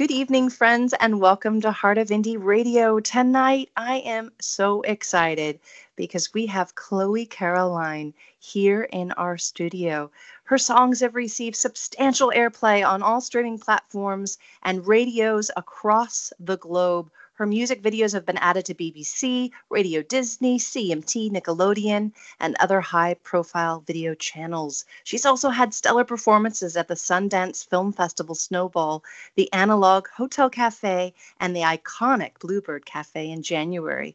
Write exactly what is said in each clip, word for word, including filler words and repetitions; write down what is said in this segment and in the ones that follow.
Good evening, friends, and welcome to Heart of Indie Radio. Tonight, I am so excited because we have Chloe Caroline here in our studio. Her songs have received substantial airplay on all streaming platforms and radios across the globe. Her music videos have been added to B B C, Radio Disney, C M T, Nickelodeon, and other high-profile video channels. She's also had stellar performances at the Sundance Film Festival Snowball, the Analog Hotel Cafe, and the iconic Bluebird Cafe in January.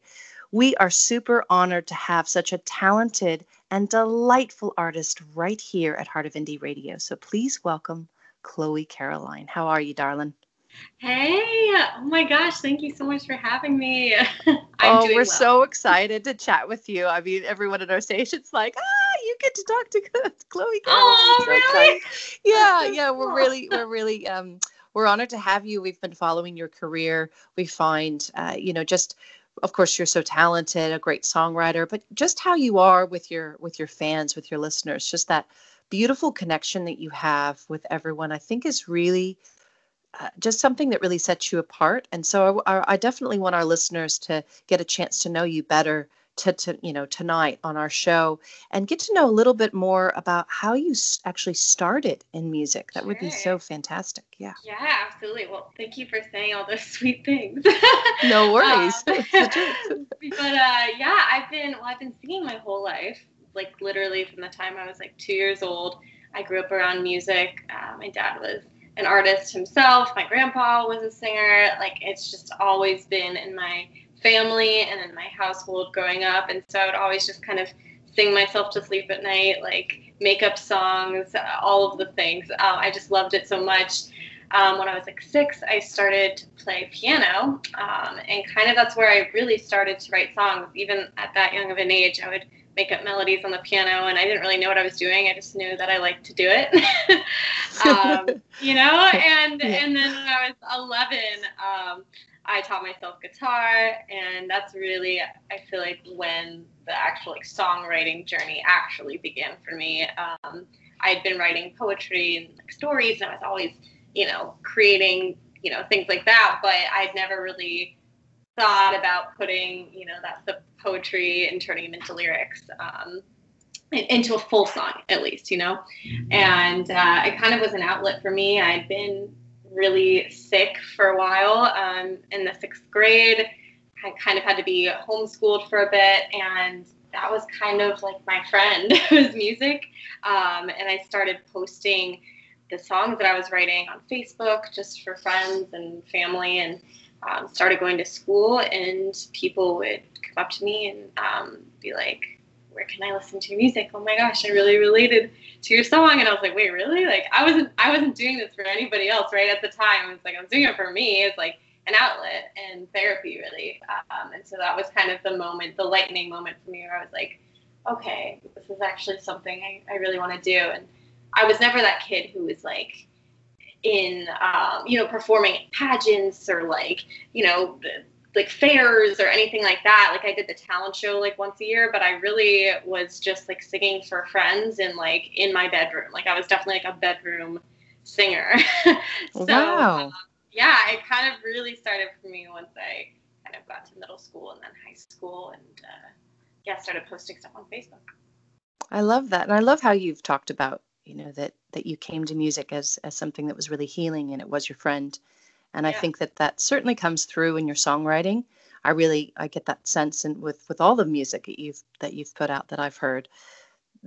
We are super honored to have such a talented and delightful artist right here at Heart of Indie Radio. So please welcome Chloe Caroline. How are you, darling? Hey, oh my gosh, thank you so much for having me. I'm oh, doing we're well. So excited to chat with you. I mean, everyone at our station's like, ah, you get to talk to Chloe. Oh, so really? Excited. Yeah, so yeah, cool. we're really, we're really, um, we're honored to have you. We've been following your career. We find, uh, you know, just, of course, you're so talented, a great songwriter, but just how you are with your, with your fans, with your listeners, just that beautiful connection that you have with everyone, I think is really Uh, just something that really sets you apart. And so I, I definitely want our listeners to get a chance to know you better to, to, you know, tonight on our show and get to know a little bit more about how you actually started in music. That sure. would be so fantastic. Yeah. Yeah, absolutely. Well, thank you for saying all those sweet things. No worries. um, but uh, yeah, I've been, well, I've been singing my whole life, like literally from the time I was like two years old. I grew up around music. Uh, my dad was an artist himself. My grandpa was a singer. Like, it's just always been in my family and in my household growing up. And so I would always just kind of sing myself to sleep at night, like make up songs, uh, all of the things. Uh, I just loved it so much. Um, when I was like six, I started to play piano. Um, and kind of that's where I really started to write songs. Even at that young of an age, I would make up melodies on the piano, and I didn't really know what I was doing. I just knew that I liked to do it, um, you know, and yeah. and then when I was eleven, um, I taught myself guitar, and that's really, I feel like, when the actual like songwriting journey actually began for me. Um, I'd been writing poetry and like, stories, and I was always, you know, creating, you know, things like that, but I'd never really thought about putting, you know, that the poetry and turning them into lyrics, um, into a full song at least, you know. And uh, it kind of was an outlet for me. I'd been really sick for a while um, in the sixth grade. I kind of had to be homeschooled for a bit, and that was kind of like my friend. It was music, um, and I started posting the songs that I was writing on Facebook just for friends and family, and Um, started going to school, and people would come up to me and um, be like, where can I listen to your music? Oh my gosh, I really related to your song. And I was like, wait, really? Like, I wasn't I wasn't doing this for anybody else, right? At the time, it's like, I'm doing it for me. It's like an outlet and therapy, really. Um, and so that was kind of the moment, the lightning moment for me, where I was like, okay, this is actually something I, I really want to do. And I was never that kid who was like, in, um, you know, performing pageants or like, you know, like fairs or anything like that. Like, I did the talent show like once a year, but I really was just like singing for friends and like in my bedroom. Like, I was definitely like a bedroom singer. So, wow. Um, yeah, it kind of really started for me once I kind of got to middle school and then high school, and uh, yeah, started posting stuff on Facebook. I love that. And I love how you've talked about, you know, that, that you came to music as, as something that was really healing, and it was your friend. And yeah. I think that that certainly comes through in your songwriting. I really, I get that sense, and with, with all the music that you've, that you've put out that I've heard,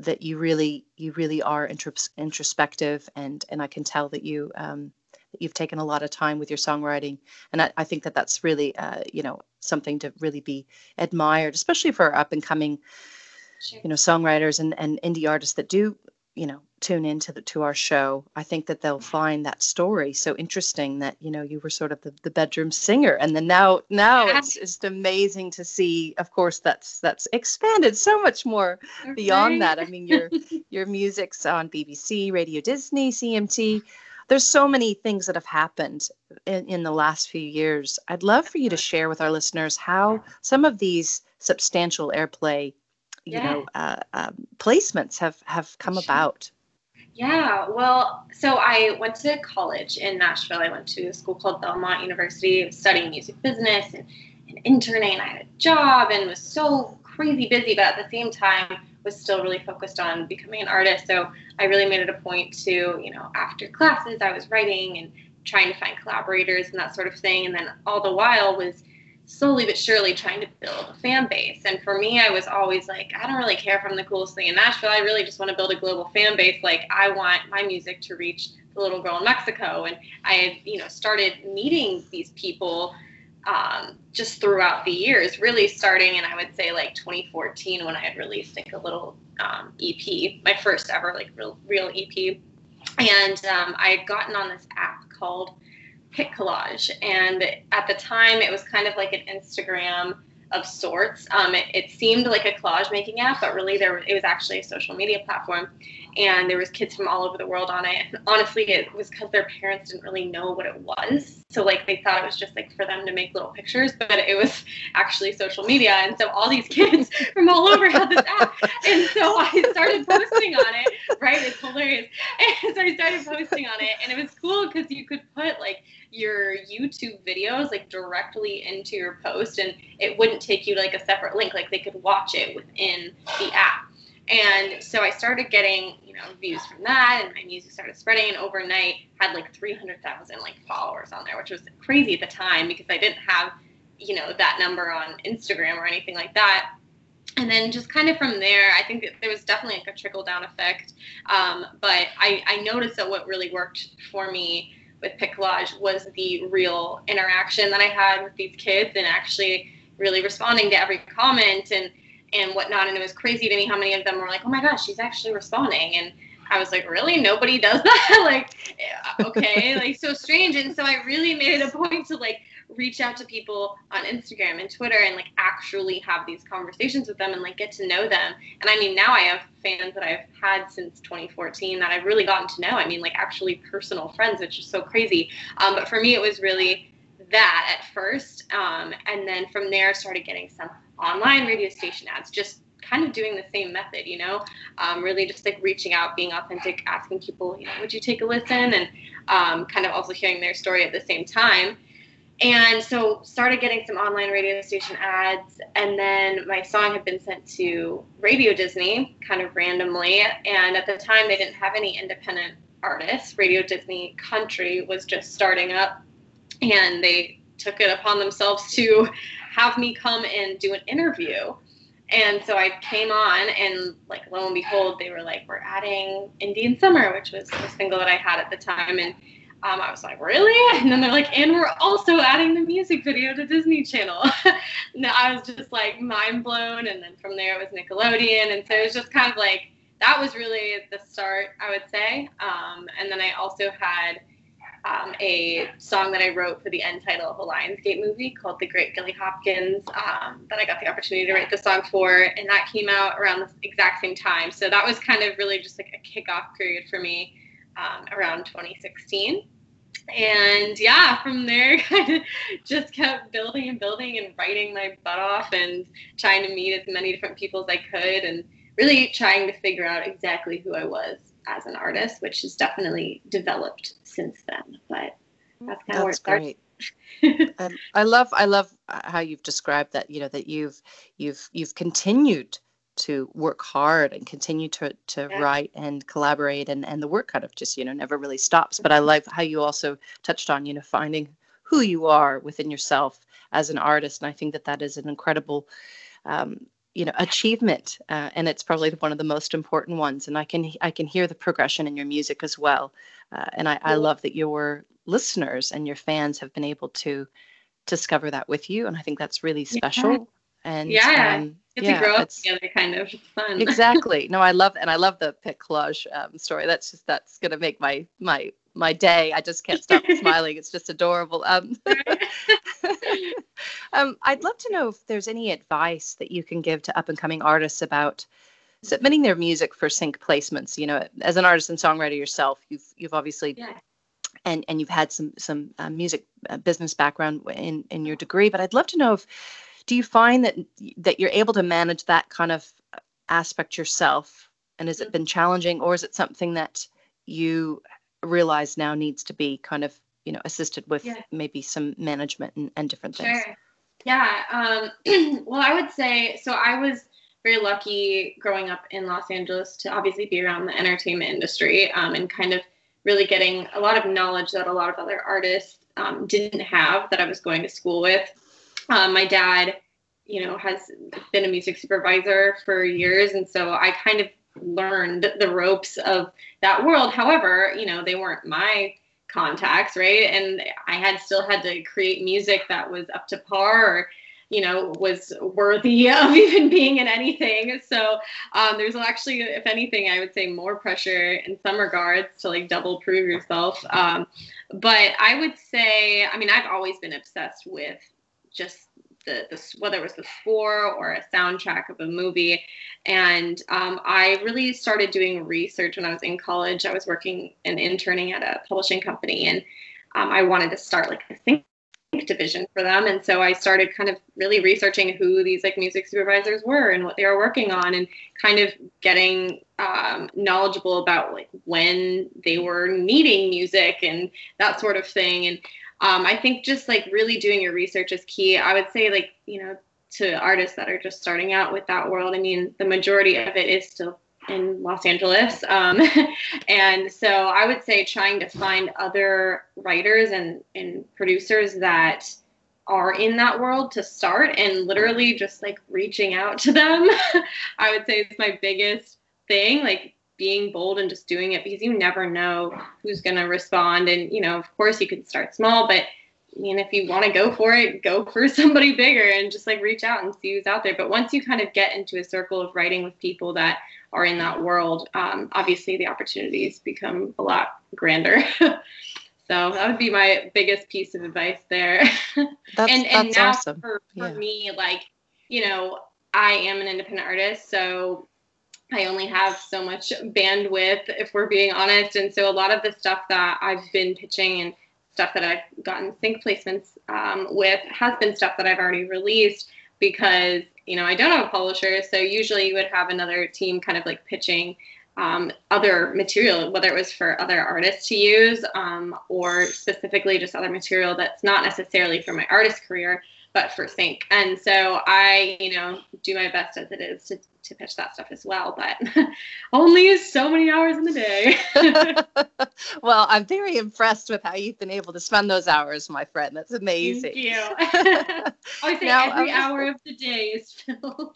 that you really, you really are intros, introspective. And, and I can tell that you, um, that you've taken a lot of time with your songwriting. And I, I think that that's really, uh, you know, something to really be admired, especially for up and coming, sure. you know, songwriters and, and indie artists that do, you know, tune into the to our show. I think that they'll find that story so interesting, that, you know, you were sort of the, the bedroom singer, and then now now it's it's amazing to see. Of course, that's that's expanded so much more okay. beyond that. I mean, your your music's on B B C, Radio Disney, C M T. There's so many things that have happened in, in the last few years. I'd love for you to share with our listeners how some of these substantial airplay, you yeah. know, uh, um, placements have have come sure. about. Yeah, well, so I went to college in Nashville. I went to a school called Belmont University, studying music business and an intern, and I had a job and was so crazy busy, but at the same time was still really focused on becoming an artist. So I really made it a point to, you know, after classes, I was writing and trying to find collaborators and that sort of thing. And then all the while was slowly but surely trying to build a fan base. And for me, I was always like, I don't really care if I'm the coolest thing in Nashville. I really just want to build a global fan base. Like, I want my music to reach the little girl in Mexico. And I had, you know, started meeting these people um, just throughout the years, really starting in, I would say, like twenty fourteen, when I had released like a little um, E P, my first ever like real, real E P. And um, I had gotten on this app called Pic Collage, and at the time it was kind of like an Instagram of sorts. Um, it, it seemed like a collage making app, but really there was, it was actually a social media platform, and there was kids from all over the world on it. And honestly, it was because their parents didn't really know what it was, so like they thought it was just like for them to make little pictures, but it was actually social media. And so all these kids from all over had this app, and so I started posting on it. Right, it's hilarious. And so I started posting on it, and it was cool because you could put like your YouTube videos like directly into your post, and it wouldn't take you like a separate link. Like they could watch it within the app. And so I started getting, you know, views from that, and my music started spreading, and overnight had like three hundred thousand like followers on there, which was crazy at the time because I didn't have, you know, that number on Instagram or anything like that. And then just kind of from there, I think that there was definitely like a trickle down effect. Um, but I, I noticed that what really worked for me with Pic Collage was the real interaction that I had with these kids, and actually really responding to every comment and, and whatnot. And it was crazy to me how many of them were like, oh my gosh, she's actually responding. And I was like, really? Nobody does that? Like, okay, like so strange. And so I really made it a point to like reach out to people on Instagram and Twitter and like actually have these conversations with them and like get to know them. And I mean, now I have fans that I've had since twenty fourteen that I've really gotten to know. I mean, like actually personal friends, which is so crazy. Um, but for me, it was really that at first. Um, and then from there, I started getting some online radio station ads, just kind of doing the same method, you know, um, really just like reaching out, being authentic, asking people, you know, would you take a listen? And um, kind of also hearing their story at the same time. And so started getting some online radio station ads, and then my song had been sent to Radio Disney kind of randomly. And at the time they didn't have any independent artists. Radio Disney Country was just starting up, and they took it upon themselves to have me come and do an interview. And so I came on, and like lo and behold, they were like, we're adding Indian Summer, which was the single that I had at the time. And Um, I was like, really? And then they're like, and we're also adding the music video to Disney Channel. And I was just like mind blown. And then from there it was Nickelodeon. And so it was just kind of like, that was really the start, I would say. Um, and then I also had um, a song that I wrote for the end title of a Lionsgate movie called The Great Gilly Hopkins um, that I got the opportunity to write the song for. And that came out around the exact same time. So that was kind of really just like a kickoff period for me. Um, around twenty sixteen. And yeah, from there kind of just kept building and building and writing my butt off and trying to meet as many different people as I could, and really trying to figure out exactly who I was as an artist, which has definitely developed since then. But that's kind of where it started. um, I love I love how you've described that, you know, that you've you've you've continued to work hard and continue to, to yeah. write and collaborate, and, and the work kind of just, you know, never really stops. But I love how you also touched on, you know, finding who you are within yourself as an artist. And I think that that is an incredible, um, you know, achievement. Uh, and it's probably one of the most important ones. And I can, I can hear the progression in your music as well. Uh, and I, I love that your listeners and your fans have been able to discover that with you. And I think that's really special. Yeah. And yeah, um, get yeah, to grow up together, kind of fun. Exactly. No, I love and I love the Pic Collage um, story. That's just that's gonna make my my my day. I just can't stop smiling. It's just adorable. Um, um, I'd love to know if there's any advice that you can give to up and coming artists about submitting their music for sync placements. You know, as an artist and songwriter yourself, you've you've obviously. Yeah. And and you've had some some uh, music uh, business background in in your degree, but I'd love to know if. Do you find that that you're able to manage that kind of aspect yourself? And has it been challenging, or is it something that you realize now needs to be kind of, you know, assisted with yeah. maybe some management and, and different things. Sure. Yeah. Um, well, I would say, so I was very lucky growing up in Los Angeles to obviously be around the entertainment industry, um, and kind of really getting a lot of knowledge that a lot of other artists um, didn't have that I was going to school with. Um, my dad, you know, has been a music supervisor for years. And so I kind of learned the ropes of that world. However, you know, they weren't my contacts, right? And I had still had to create music that was up to par, or, you know, was worthy of even being in anything. So um, there's actually, if anything, I would say more pressure in some regards to like double prove yourself. Um, but I would say, I mean, I've always been obsessed with just the, the whether it was the score or a soundtrack of a movie. And um, I really started doing research when I was in college. I was working and interning at a publishing company, and um, I wanted to start like a think division for them. And so I started kind of really researching who these like music supervisors were and what they were working on, and kind of getting um, knowledgeable about like when they were needing music and that sort of thing. And um, I think just like really doing your research is key. I would say, like, you know, to artists that are just starting out with that world, I mean, the majority of it is still in Los Angeles. Um, and so I would say trying to find other writers and, and producers that are in that world to start, and literally just like reaching out to them. I would say it's my biggest thing, like being bold and just doing it, because you never know who's going to respond. And, you know, of course you can start small, but I mean, if you want to go for it, go for somebody bigger and just like reach out and see who's out there. But once you kind of get into a circle of writing with people that are in that world, um, obviously the opportunities become a lot grander. So that would be my biggest piece of advice there. That's, and, and that's now awesome. For, for yeah. me, like, you know, I am an independent artist, so I only have so much bandwidth, if we're being honest. And so a lot of the stuff that I've been pitching and stuff that I've gotten sync placements um, with has been stuff that I've already released, because, you know, I don't have a publisher. So usually you would have another team kind of like pitching um, other material, whether it was for other artists to use um, or specifically just other material that's not necessarily for my artist career, but for sync. And so I, you know, do my best as it is to, to pitch that stuff as well, but only so many hours in the day. Well, I'm very impressed with how you've been able to spend those hours, my friend. That's amazing. Thank you. I would say now, every um, hour of the day is filled.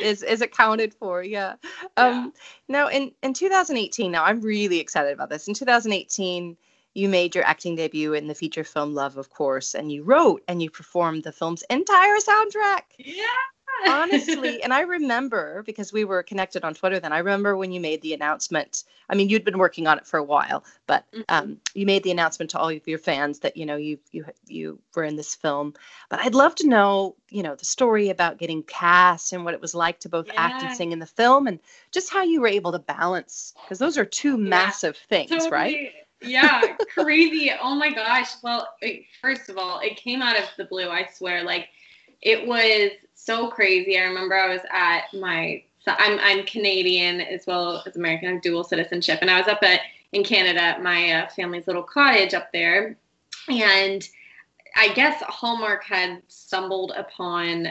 is is accounted for, yeah. Um, yeah. Now, in, in two thousand eighteen, now I'm really excited about this. In two thousand eighteen, you made your acting debut in the feature film Love, of course, and you wrote and you performed the film's entire soundtrack. Yeah. Honestly, and I remember, because we were connected on Twitter then, I remember when you made the announcement. I mean, you'd been working on it for a while, but mm-hmm. um, you made the announcement to all of your fans that, you know, you you you were in this film. But I'd love to know, you know, the story about getting cast and what it was like to both yeah. act and sing in the film, and just how you were able to balance, because those are two yeah. massive things, totally. Right? Yeah, crazy. Oh my gosh. Well, first of all, it came out of the blue, I swear. Like, it was so crazy. I remember I was at my, so I'm I'm Canadian as well as American, I have dual citizenship. And I was up at, in Canada, at my uh, family's little cottage up there. And I guess Hallmark had stumbled upon,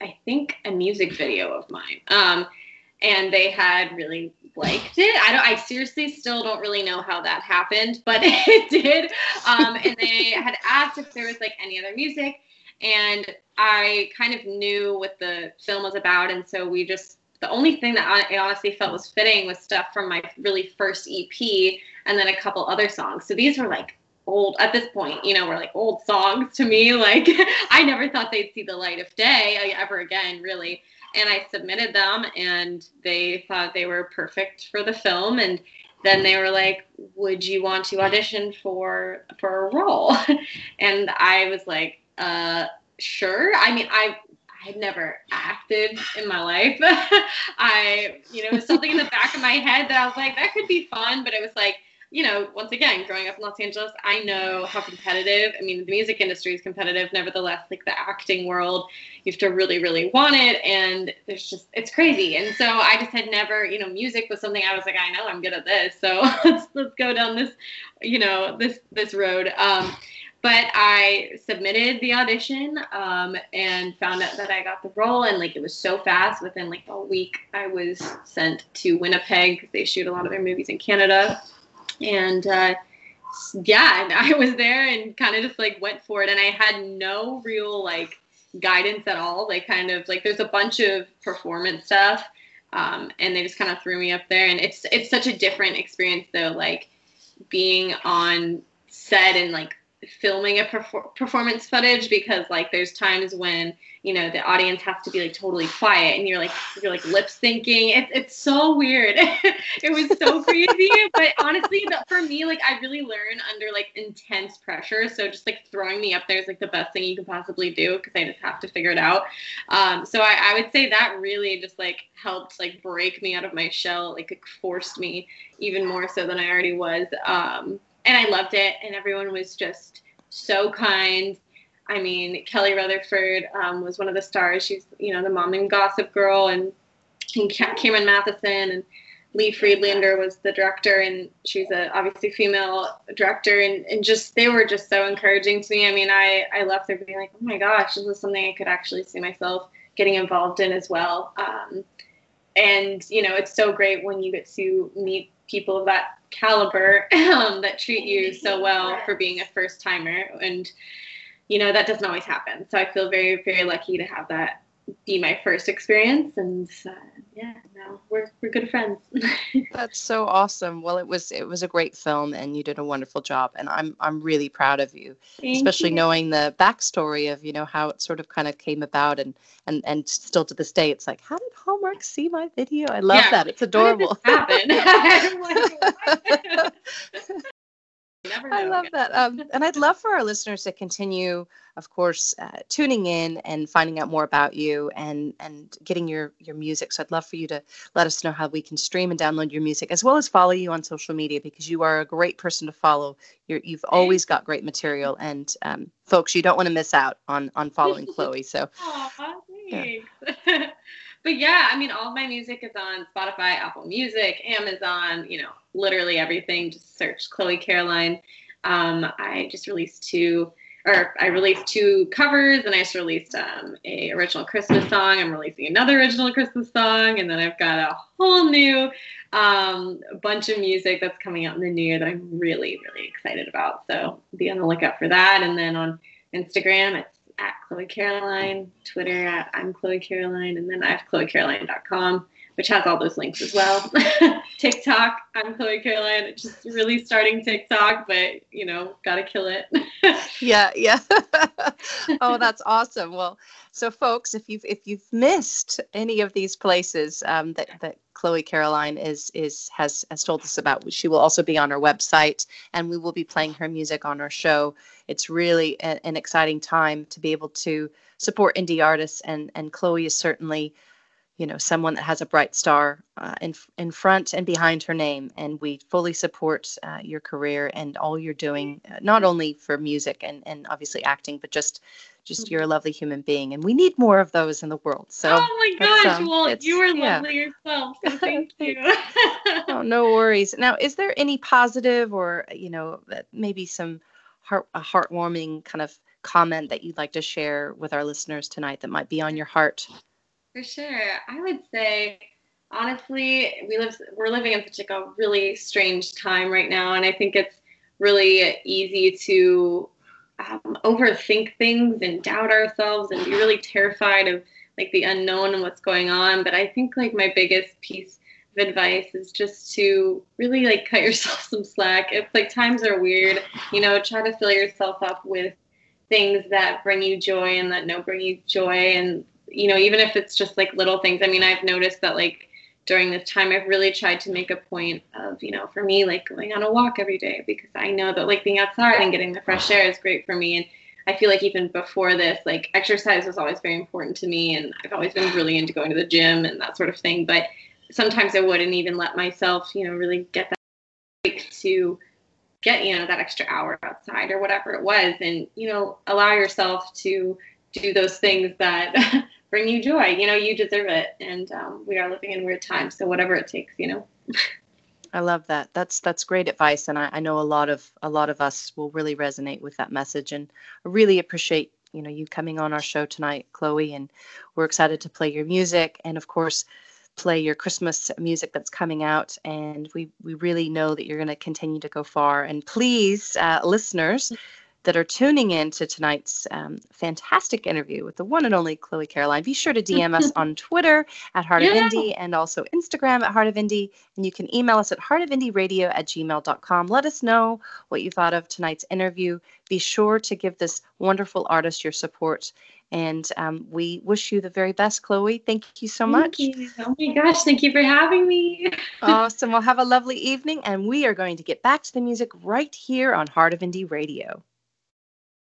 I think, a music video of mine. Um, and they had really liked it. I don't, I seriously still don't really know how that happened, but it did. Um, and they had asked if there was like any other music, and I kind of knew what the film was about. And so we just, the only thing that I, I honestly felt was fitting was stuff from my really first E P and then a couple other songs. So these were like old at this point, you know, were like old songs to me. Like, I never thought they'd see the light of day ever again, really. And I submitted them, and they thought they were perfect for the film. And then they were like, would you want to audition for, for a role? And I was like, uh, sure. I mean, I, I had never acted in my life. I, you know, it was something in the back of my head that I was like, that could be fun. But it was like, you know, once again, growing up in Los Angeles, I know how competitive, I mean, the music industry is competitive. Nevertheless, like the acting world, you have to really, really want it. And there's just, it's crazy. And so I just had never, you know, music was something I was like, I know I'm good at this. So let's, let's go down this, you know, this, this road. Um, But I submitted the audition um, and found out that I got the role. And, like, it was so fast. Within, like, a week, I was sent to Winnipeg, because they shoot a lot of their movies in Canada. And, uh, yeah, and I was there and kind of just, like, went for it. And I had no real, like, guidance at all. Like, kind of, like, there's a bunch of performance stuff. Um, and they just kind of threw me up there. And it's it's such a different experience, though, like, being on set and, like, filming a perfor- performance footage, because like there's times when, you know, the audience has to be like totally quiet and you're like you're like lip syncing. It's it's so weird. It was so crazy. But honestly, the, for me, like I really learn under like intense pressure. So just like throwing me up there is like the best thing you can possibly do, because I just have to figure it out. Um, so I, I would say that really just like helped like break me out of my shell. Like it forced me even more so than I already was. Um, And I loved it, and everyone was just so kind. I mean, Kelly Rutherford um, was one of the stars. She's, you know, the mom in Gossip Girl, and, and Cameron Mathison, and Lee Friedlander was the director, and she's a obviously female director, and, and just they were just so encouraging to me. I mean, I, I left there being like, oh my gosh, this is something I could actually see myself getting involved in as well. Um, and, you know, it's so great when you get to meet people of that caliber um, that treat you so well for being a first timer. And, you know, that doesn't always happen. So I feel very, very lucky to have that be my first experience. And uh, yeah, no, we're, we're good friends. That's so awesome. Well, it was, it was a great film, and you did a wonderful job. And I'm, I'm really proud of you, Thank especially you. knowing the backstory of, you know, how it sort of kind of came about, and, and, and still to this day, it's like, how did Hallmark see my video? I love yeah. that. It's adorable. How did this happen? Never know. I love that. Um, and I'd love for our listeners to continue, of course, uh, tuning in and finding out more about you and, and getting your, your music. So I'd love for you to let us know how we can stream and download your music, as well as follow you on social media, because you are a great person to follow. You're, you've always got great material. And um, folks, you don't want to miss out on, on following Chloe. So, Aww, thanks. Yeah. But yeah, I mean, all of my music is on Spotify, Apple Music, Amazon, you know, literally everything. Just search Chloe Caroline. Um, I just released two, or I released two covers, and I just released um, a original Christmas song. I'm releasing another original Christmas song, and then I've got a whole new um, bunch of music that's coming out in the new year that I'm really, really excited about. So be on the lookout for that. And then on Instagram, it's at Chloe Caroline, Twitter at I'm Chloe Caroline, and then I have chloe caroline dot com, which has all those links as well. TikTok, I'm Chloe Caroline. It's just really starting TikTok, but, you know, gotta kill it. yeah, yeah. Oh, that's awesome. Well, so folks, if you've if you've missed any of these places um, that that Chloe Caroline is is has has told us about, she will also be on our website, and we will be playing her music on our show. It's really a, an exciting time to be able to support indie artists, and and Chloe is certainly, you know, someone that has a bright star uh, in in front and behind her name, and we fully support uh, your career and all you're doing, uh, not only for music and and obviously acting, but just. Just you're a lovely human being, and we need more of those in the world. So, oh my gosh, um, well, you are lovely yeah. yourself. So thank you. Oh, no worries. Now, is there any positive, or you know, maybe some heart a heartwarming kind of comment that you'd like to share with our listeners tonight that might be on your heart? For sure, I would say, honestly, we live we're living in such a really strange time right now, and I think it's really easy to. Um, overthink things and doubt ourselves and be really terrified of like the unknown and what's going on. But I think like my biggest piece of advice is just to really like cut yourself some slack. If like times are weird, you know, try to fill yourself up with things that bring you joy and that don't bring you joy. And, you know, even if it's just like little things, I mean, I've noticed that like during this time, I've really tried to make a point of, you know, for me, like going on a walk every day, because I know that like being outside and getting the fresh air is great for me. And I feel like even before this, like exercise was always very important to me. And I've always been really into going to the gym and that sort of thing. But sometimes I wouldn't even let myself, you know, really get that to get, you know, that extra hour outside or whatever it was. And, you know, allow yourself to do those things that bring you joy. You know, you deserve it. And um, we are living in weird times. So whatever it takes, you know. I love that. That's that's great advice. And I, I know a lot of a lot of us will really resonate with that message. And I really appreciate, you know, you coming on our show tonight, Chloe, and we're excited to play your music and, of course, play your Christmas music that's coming out. And we, we really know that you're going to continue to go far. And please, uh, listeners that are tuning in to tonight's um, fantastic interview with the one and only Chloe Caroline, be sure to D M us on Twitter at Heart yeah. of Indie, and also Instagram at Heart of Indie. And you can email us at heart of indie radio at gmail dot com. Let us know what you thought of tonight's interview. Be sure to give this wonderful artist your support. And um, we wish you the very best, Chloe. Thank you so much. Thank you. Oh my gosh, thank you for having me. Awesome. Well, have a lovely evening. And we are going to get back to the music right here on Heart of Indie Radio.